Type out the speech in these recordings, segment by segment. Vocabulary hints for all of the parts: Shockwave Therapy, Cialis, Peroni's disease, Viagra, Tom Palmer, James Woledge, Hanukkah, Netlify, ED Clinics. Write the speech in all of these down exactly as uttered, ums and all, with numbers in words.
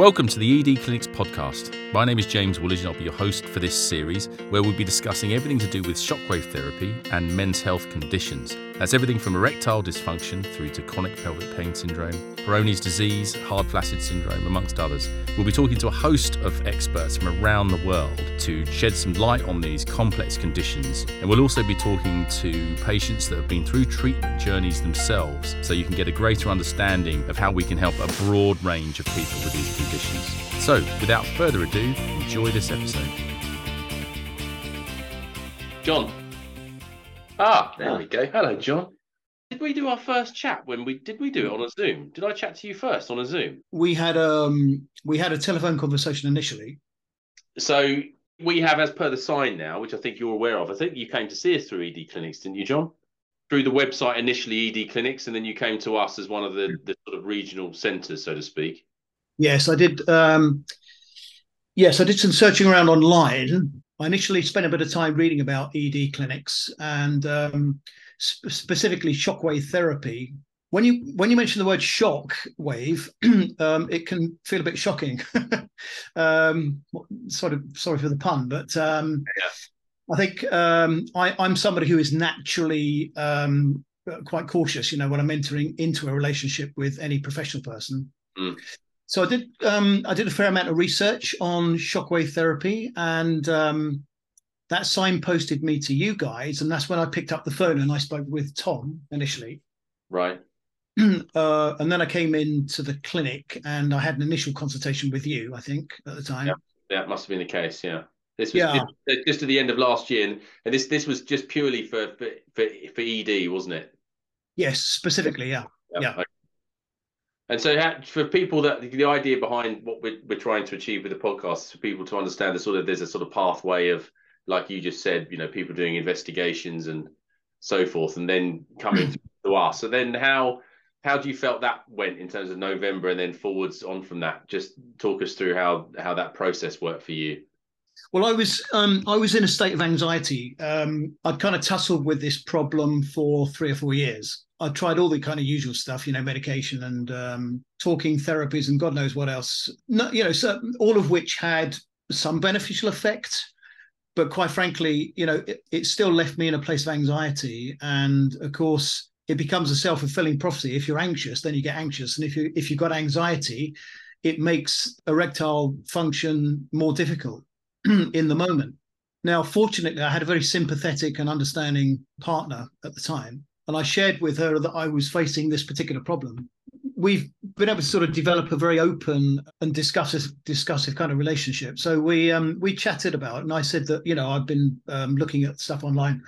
Welcome to the E D Clinics podcast. My name is James Woledge and I'll be your host for this series where we'll be discussing everything to do with shockwave therapy and men's health conditions. That's everything from erectile dysfunction through to chronic pelvic pain syndrome, Peroni's disease, hard flaccid syndrome, amongst others. We'll be talking to a host of experts from around the world to shed some light on these complex conditions. And we'll also be talking to patients that have been through treatment journeys themselves, so you can get a greater understanding of how we can help a broad range of people with these conditions. So, without further ado, enjoy this episode. John. Ah, there we go. Hello, John. Did we do our first chat when we did we do it on a Zoom? Did I chat to you first on a Zoom? We had um we had a telephone conversation initially. So we have, as per the sign now, which I think you're aware of. I think you came to see us through E D Clinics, didn't you, John? Through the website initially, E D Clinics, and then you came to us as one of the, the sort of regional centres, so to speak. Yes, I did. Um, yes, I did some searching around online. I initially spent a bit of time reading about E D clinics and um, sp- specifically shockwave therapy. When you when you mention the word shockwave, um, it can feel a bit shocking. um, sort of sorry for the pun, but um, yeah. I think um, I, I'm somebody who is naturally um, quite cautious. You know, when I'm entering into a relationship with any professional person. Mm. So I did um, I did a fair amount of research on shockwave therapy, and um, that signposted me to you guys, and that's when I picked up the phone and I spoke with Tom initially. Right. uh, and then I came into the clinic and I had an initial consultation with you, I think, at the time. Yeah, that must have been the case, yeah. This was yeah. This, just at the end of last year, and this this was just purely for, for, for, for E D, wasn't it? Yes, specifically, yeah. Yeah. yeah. Okay. And so for people, that the idea behind what we're, we're trying to achieve with the podcast is for people to understand the sort of, there's a sort of pathway of, like you just said, you know, people doing investigations and so forth, and then coming to us. So then how, how do you felt that went in terms of November and then forwards on from that? Just talk us through how, how that process worked for you. Well, I was, um, I was in a state of anxiety. Um, I'd kind of tussled with this problem for three or four years. I tried all the kind of usual stuff, you know, medication and um, talking therapies and God knows what else, no, you know, so all of which had some beneficial effect. But quite frankly, you know, it, it still left me in a place of anxiety. And of course, it becomes a self-fulfilling prophecy. If you're anxious, then you get anxious. And if you if you've got anxiety, it makes erectile function more difficult in the moment. Now, fortunately, I had a very sympathetic and understanding partner at the time. And I shared with her that I was facing this particular problem. We've been able to sort of develop a very open and discussive, discussive kind of relationship. So we um, we chatted about it, and I said that, you know, I've been um, looking at stuff online,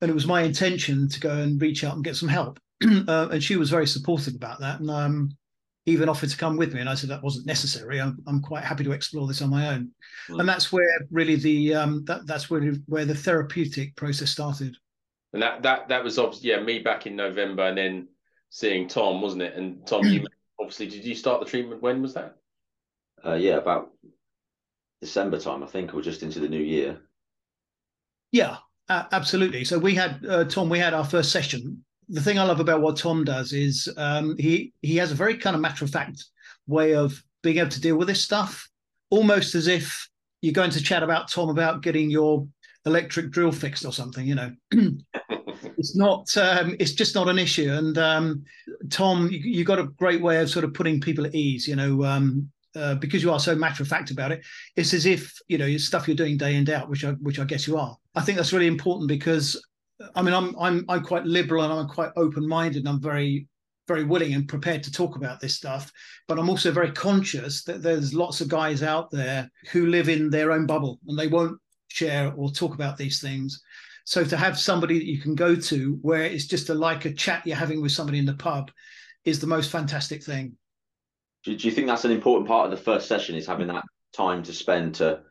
and it was my intention to go and reach out and get some help. uh, and she was very supportive about that, and um, even offered to come with me. And I said that wasn't necessary. I'm, I'm quite happy to explore this on my own. Mm. And that's where really the um, that that's where where the therapeutic process started. And that, that that was obviously, yeah, me back in November, and then seeing Tom, wasn't it? And Tom, you obviously, did you start the treatment? When was that? Uh, yeah, about December time, I think, or just into the new year. Yeah, uh, absolutely. So we had, uh, Tom, we had our first session. The thing I love about what Tom does is um, he, he has a very kind of matter-of-fact way of being able to deal with this stuff, almost as if you're going to chat about Tom about getting your electric drill fixed or something, you know. It's not, um, it's just not an issue. And um, Tom, you, you got a great way of sort of putting people at ease, you know, um, uh, because you are so matter of fact about it. It's as if, you know, it's stuff you're doing day in, day out, which I, which I guess you are. I think that's really important because, I mean, I'm, I'm, I'm quite liberal and I'm quite open minded, and I'm very, very willing and prepared to talk about this stuff. But I'm also very conscious that there's lots of guys out there who live in their own bubble and they won't share or talk about these things. So to have somebody that you can go to where it's just a, like a chat you're having with somebody in the pub is the most fantastic thing. Do, do you think that's an important part of the first session, is having that time to spend to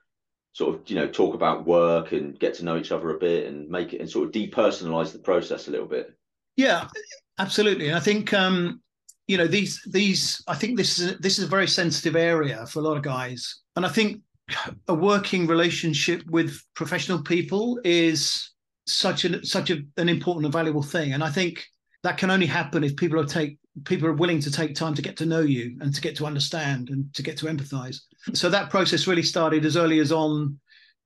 sort of, you know, talk about work and get to know each other a bit and make it and sort of depersonalize the process a little bit? Yeah, absolutely. And I think, um, you know, these, these, I think this is, a, this is a very sensitive area for a lot of guys. And I think a working relationship with professional people is such an such a, an important and valuable thing, and I think that can only happen if people take people are willing to take time to get to know you and to get to understand and to get to empathize. So that process really started as early as on,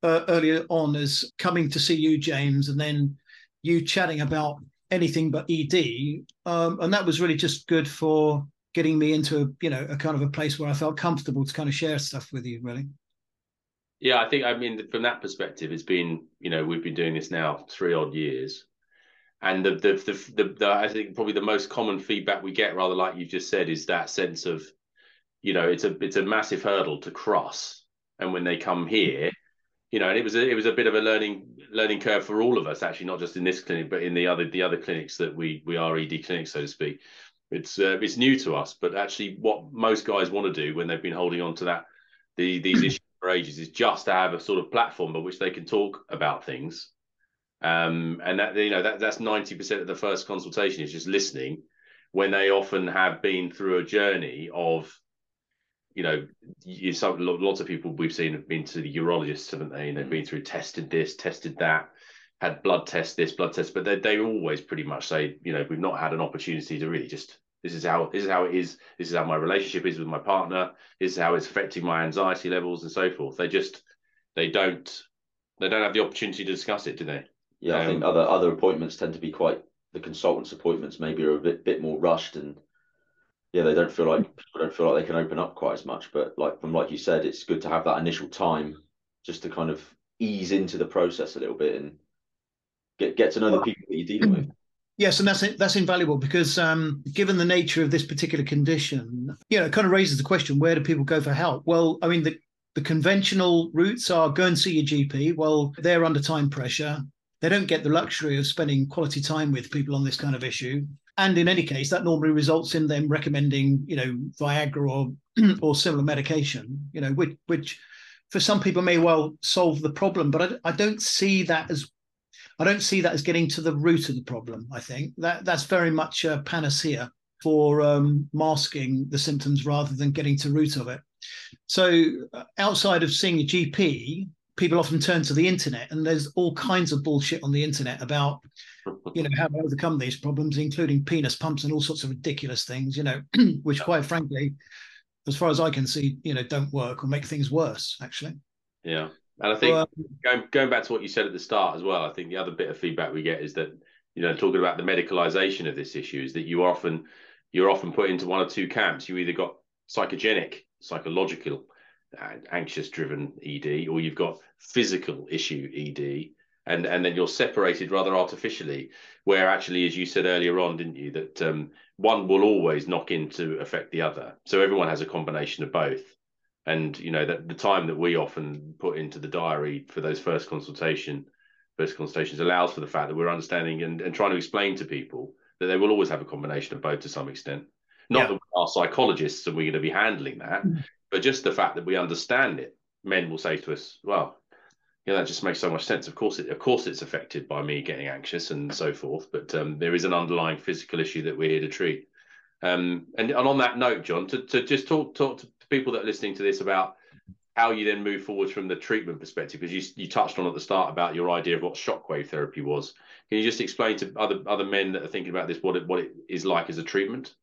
uh, earlier on as coming to see you, James, and then you chatting about anything but E D. Um, and that was really just good for getting me into, a, you know, a kind of a place where I felt comfortable to kind of share stuff with you, really. Yeah, I think, I mean, from that perspective, it's been, you know, we've been doing this now three odd years. And the the, the the the I think probably the most common feedback we get, rather like you just said, is that sense of, you know, it's a it's a massive hurdle to cross. And when they come here, you know, and it was a, it was a bit of a learning learning curve for all of us, actually, not just in this clinic, but in the other the other clinics that we we are E D clinics, so to speak. It's uh, it's new to us, but actually, what most guys want to do when they've been holding on to that the these issues for ages is just to have a sort of platform by which they can talk about things. Um, and that, you know, that that's ninety percent of the first consultation is just listening, when they often have been through a journey of, you know, you, some, lots of people we've seen have been to the urologists, haven't they? And they've been through, tested this, tested that, had blood tests, this blood test, but they, they always pretty much say, you know, we've not had an opportunity to really just, this is how, this is how it is. This is how my relationship is with my partner. This is how it's affecting my anxiety levels and so forth. They just, they don't, they don't have the opportunity to discuss it, do they? Yeah, I um, think other other appointments tend to be quite, the consultants' appointments maybe are a bit bit more rushed, and yeah, they don't feel like people don't feel like they can open up quite as much. But like from like you said, it's good to have that initial time just to kind of ease into the process a little bit and get get to know the people that you're dealing with. Yes, and that's that's invaluable because um, given the nature of this particular condition, you know, it kind of raises the question: where do people go for help? Well, I mean, the the conventional routes are go and see your G P. Well, they're under time pressure. They don't get the luxury of spending quality time with people on this kind of issue. And in any case, that normally results in them recommending, you know, Viagra or or similar medication, you know, which, which for some people may well solve the problem. But I, I don't see that as I don't see that as getting to the root of the problem. I think that that's very much a panacea for um, masking the symptoms rather than getting to the root of it. So outside of seeing a G P, people often turn to the internet, and there's all kinds of bullshit on the internet about, you know, how to overcome these problems, including penis pumps and all sorts of ridiculous things, you know, which quite frankly, as far as I can see, you know, don't work or make things worse, actually. Yeah. And I think so, um, going, going back to what you said at the start as well, I think the other bit of feedback we get is that, you know, talking about the medicalization of this issue is that you often, you're often put into one or two camps. You either got psychogenic, psychological, anxious driven E D, or you've got physical issue E D, and and then you're separated rather artificially, where actually, as you said earlier on, didn't you, that um one will always knock in to affect the other, so everyone has a combination of both. And you know that the time that we often put into the diary for those first consultation first consultations allows for the fact that we're understanding and, and trying to explain to people that they will always have a combination of both to some extent. Not yeah. that we are psychologists and we're going to be handling that, mm-hmm. but just the fact that we understand it, men will say to us, well, you know, that just makes so much sense. Of course, it, of course it's affected by me getting anxious and so forth. But um, there is an underlying physical issue that we're here to treat. Um, and, and on that note, John, to, to just talk, talk to people that are listening to this about how you then move forward from the treatment perspective, because you, you touched on at the start about your idea of what shockwave therapy was. Can you just explain to other other men that are thinking about this what it, what it is like as a treatment?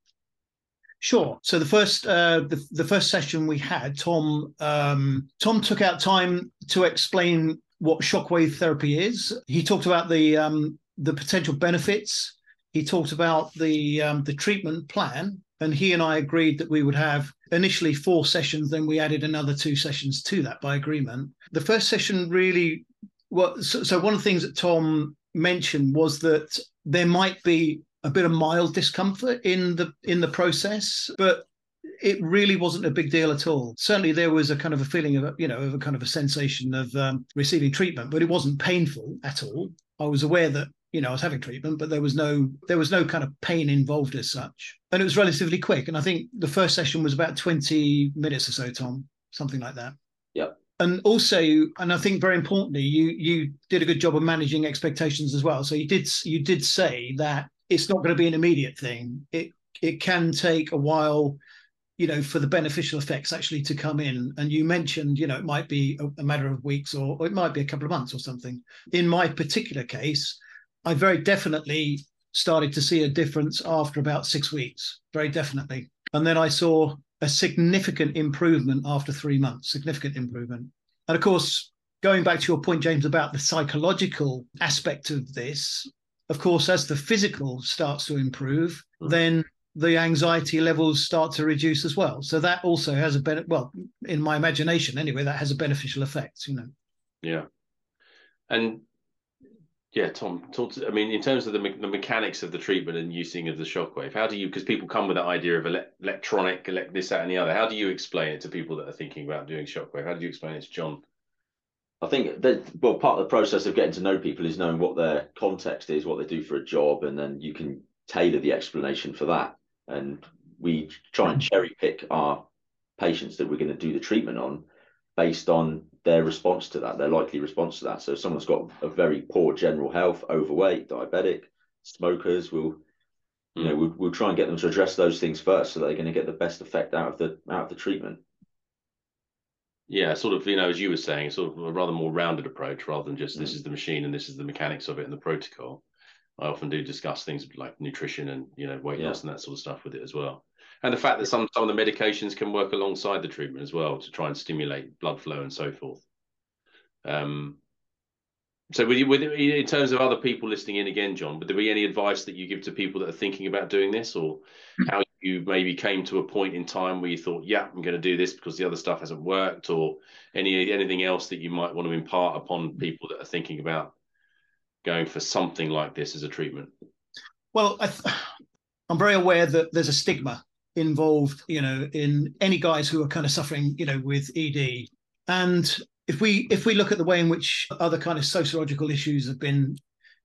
Sure. So the first uh, the, the first session we had, Tom um, Tom took out time to explain what shockwave therapy is. He talked about the um, the potential benefits. He talked about the um, the treatment plan, and he and I agreed that we would have initially four sessions. Then we added another two sessions to that by agreement. The first session really, well, so, so one of the things that Tom mentioned was that there might be a bit of mild discomfort in the in the process, but it really wasn't a big deal at all. Certainly, there was a kind of a feeling of, you know, of a kind of a sensation of um, receiving treatment, but it wasn't painful at all. I was aware that, you know, I was having treatment, but there was no there was no kind of pain involved as such, and it was relatively quick. And I think the first session was about twenty minutes or so, Tom, something like that. Yep. And also, and I think very importantly, you you did a good job of managing expectations as well. So you did you did say that it's not going to be an immediate thing. It it can take a while, you know, for the beneficial effects actually to come in. And you mentioned, you know, it might be a, a matter of weeks, or, or it might be a couple of months or something. In my particular case, I very definitely started to see a difference after about six weeks, very definitely. And then I saw a significant improvement after three months, significant improvement. And of course, going back to your point, James, about the psychological aspect of this, of course, as the physical starts to improve, mm. then the anxiety levels start to reduce as well. So that also has a benefit. Well, in my imagination, anyway, that has a beneficial effect, you know. Yeah. And yeah, Tom, talk to, I mean, in terms of the, me the mechanics of the treatment and using of the shockwave, how do you, because people come with that idea of ele electronic, elect this, that, and the other. How do you explain it to people that are thinking about doing shockwave? How do you explain it to John? I think that, well, part of the process of getting to know people is knowing what their context is, what they do for a job, and then you can tailor the explanation for that. And we try and cherry pick our patients that we're going to do the treatment on based on their response to that, their likely response to that. So if someone's got a very poor general health, overweight, diabetic, smokers, we'll, you know, we'll, we'll try and get them to address those things first so that they're going to get the best effect out of the, out of the treatment. Yeah, sort of, you know, as you were saying, sort of a rather more rounded approach rather than just mm. this is the machine and this is the mechanics of it and the protocol. I often do discuss things like nutrition and, you know, weight yeah. loss and that sort of stuff with it as well. And the fact that some, some of the medications can work alongside the treatment as well to try and stimulate blood flow and so forth. Um, so would you, would, in terms of other people listening in again, John, would there be any advice that you give to people that are thinking about doing this, or how you maybe came to a point in time where you thought, yeah, I'm going to do this because the other stuff hasn't worked, or any anything else that you might want to impart upon people that are thinking about going for something like this as a treatment? Well, I th I'm very aware that there's a stigma involved, you know, in any guys who are kind of suffering, you know, with E D. And if we if we look at the way in which other kind of sociological issues have been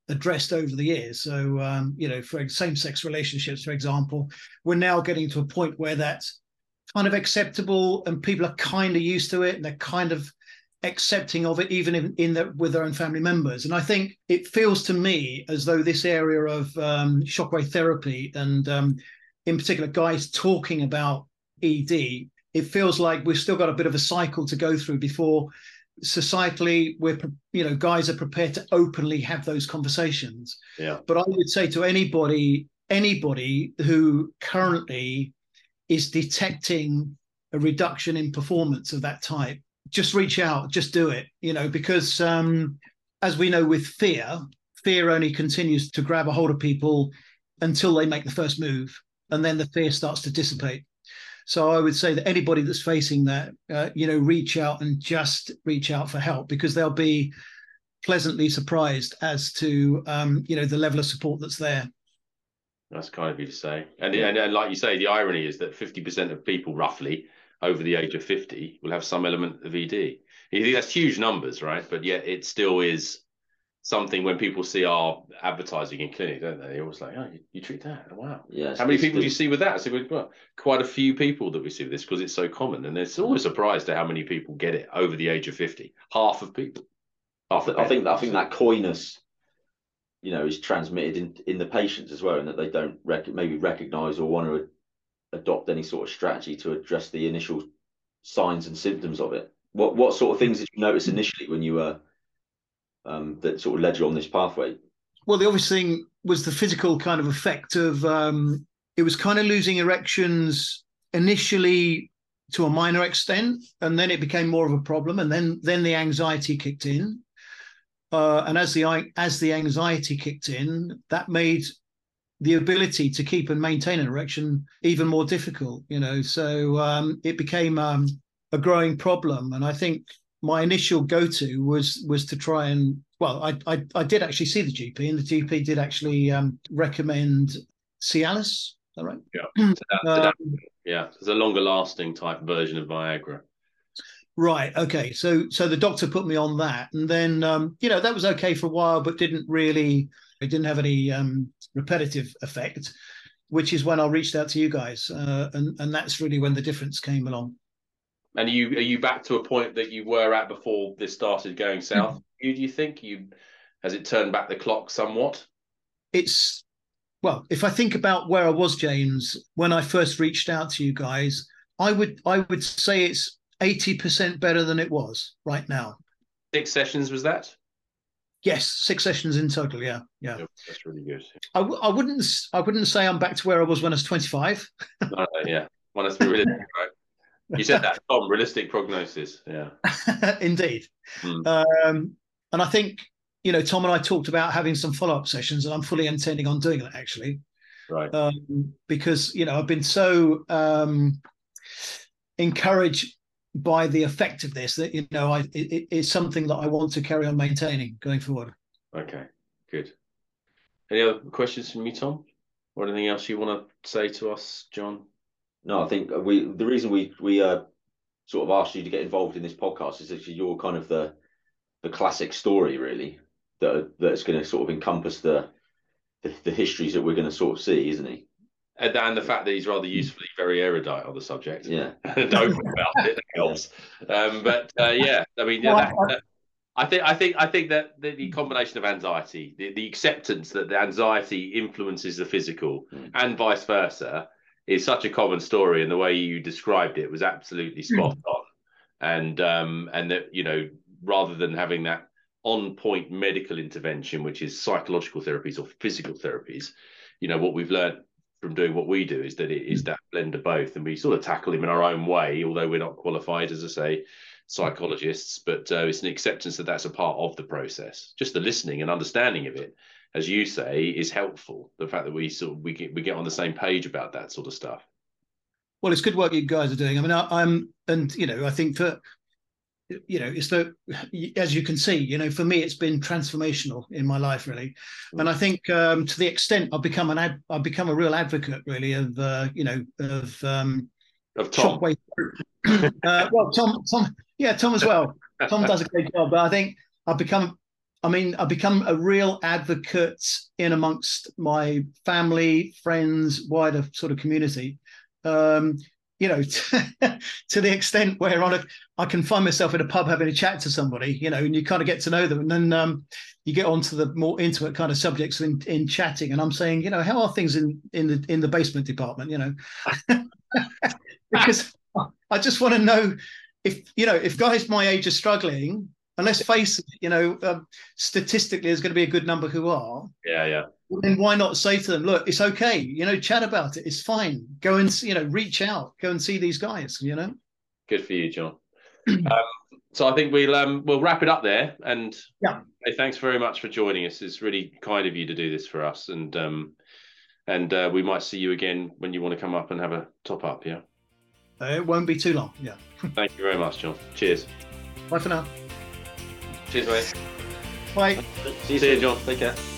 addressed over the years, so, um, you know, for same-sex relationships, for example, we're now getting to a point where that's kind of acceptable and people are kind of used to it and they're kind of accepting of it, even in, in the, with their own family members. And I think it feels to me as though this area of um, shockwave therapy and um, in particular guys talking about E D, it feels like we've still got a bit of a cycle to go through before societally we're, you know, guys are prepared to openly have those conversations. Yeah. But I would say to anybody, anybody who currently is detecting a reduction in performance of that type, just reach out, just do it, you know, because um, as we know with fear, fear only continues to grab a hold of people until they make the first move, and then the fear starts to dissipate. So I would say that anybody that's facing that, uh, you know, reach out and just reach out for help, because they'll be pleasantly surprised as to, um, you know, the level of support that's there. That's kind of you to say. And, yeah. and, and like you say, the irony is that fifty percent of people roughly over the age of fifty will have some element of E D. That's huge numbers, right? But yet it still is something when people see our advertising in clinic, don't they? They're always like, oh, you, you treat that. Wow. Yes, how many people do you see with that? So we've got quite a few people that we see with this because it's so common. And it's always surprised at how many people get it over the age of fifty. Half of people. Half I, of I think that I think that coyness, you know, is transmitted in, in the patients as well, and that they don't rec maybe recognise or want to adopt any sort of strategy to address the initial signs and symptoms of it. What what sort of things did you notice initially when you were um, that sort of led you on this pathway? Well, the obvious thing was the physical kind of effect of um, it was kind of losing erections initially to a minor extent, and then it became more of a problem, and then then the anxiety kicked in, uh, and as the as the anxiety kicked in, that made the ability to keep and maintain an erection even more difficult, you know. So um, it became um, a growing problem. And I think my initial go-to was was to try and, well, I, I I did actually see the G P, and the G P did actually um, recommend Cialis. Is that right? Yeah, so that, so that, um, yeah. It's a longer-lasting type version of Viagra. Right. Okay. So so the doctor put me on that, and then um, you know, that was okay for a while, but didn't really. It didn't have any um, repetitive effect, which is when I reached out to you guys, uh, and and that's really when the difference came along. And are you are you back to a point that you were at before this started going south? Mm-hmm. you, do you think you has it turned back the clock somewhat? It's well, if I think about where I was, James, when I first reached out to you guys, I would I would say it's eighty percent better than it was right now. Six sessions was that? Yes, six sessions in total. Yeah, yeah. Yep, that's really good. I, w I wouldn't. I wouldn't say I'm back to where I was when I was twenty-five. No, yeah, one has to be realistic, right? You said that, Tom. Realistic prognosis. Yeah, indeed. Mm. Um, and I think you know, Tom and I talked about having some follow-up sessions, and I'm fully intending on doing that actually, right? Um, because you know, I've been so um, encouraged by the effect of this that you know I it, it's something that I want to carry on maintaining going forward. Okay, good. Any other questions from you, Tom, or anything else you want to say to us, John? No, I think we the reason we we uh sort of asked you to get involved in this podcast is actually you're kind of the the classic story really that that's going to sort of encompass the, the the histories that we're going to sort of see, isn't he? And the fact that he's rather usefully very erudite on the subject. Yeah. And open about it helps. Um, but uh, yeah, I mean, yeah, that, that, I think, I think, I think that the, the combination of anxiety, the, the acceptance that the anxiety influences the physical mm. and vice versa, is such a common story. And the way you described it was absolutely spot mm. on. And um, and that you know, rather than having that on-point medical intervention, which is psychological therapies or physical therapies, you know, what we've learned from doing what we do is that it is that blend of both, and we sort of tackle him in our own way, although we're not qualified, as I say, psychologists, but uh, it's an acceptance that that's a part of the process. Just the listening and understanding of it, as you say, is helpful. The fact that we sort of, we get, we get on the same page about that sort of stuff. Well, it's good work you guys are doing. I mean, I, I'm, and you know, I think that, you know, it's the, as you can see, you know, for me, it's been transformational in my life, really. And I think um, to the extent I've become an ad, I've become a real advocate, really, of, uh, you know, of, um, of Tom. Shockwave Therapy. uh, well, Tom, Tom, yeah, Tom as well. Tom does a great job, but I think I've become, I mean, I've become a real advocate in amongst my family, friends, wider sort of community. Um, you know, to the extent where on a, I can find myself in a pub having a chat to somebody, you know, and you kind of get to know them. And then um, you get onto the more intimate kind of subjects in, in chatting. And I'm saying, you know, how are things in, in, the, in the basement department, you know? Because I just want to know if, you know, if guys my age are struggling, and let's face it, you know, um, statistically there's going to be a good number who are. Yeah, yeah. Then why not say to them, look, it's okay, you know, chat about it, it's fine. Go and, you know, reach out, go and see these guys, you know. Good for you, John. um, so I think we'll um, we'll wrap it up there. And yeah, hey, thanks very much for joining us. It's really kind of you to do this for us. And um, and uh, we might see you again when you want to come up and have a top up, yeah? Uh, it won't be too long, yeah. Thank you very much, John. Cheers. Bye for now. Cheers, mate. Bye. See you soon, John. Take care.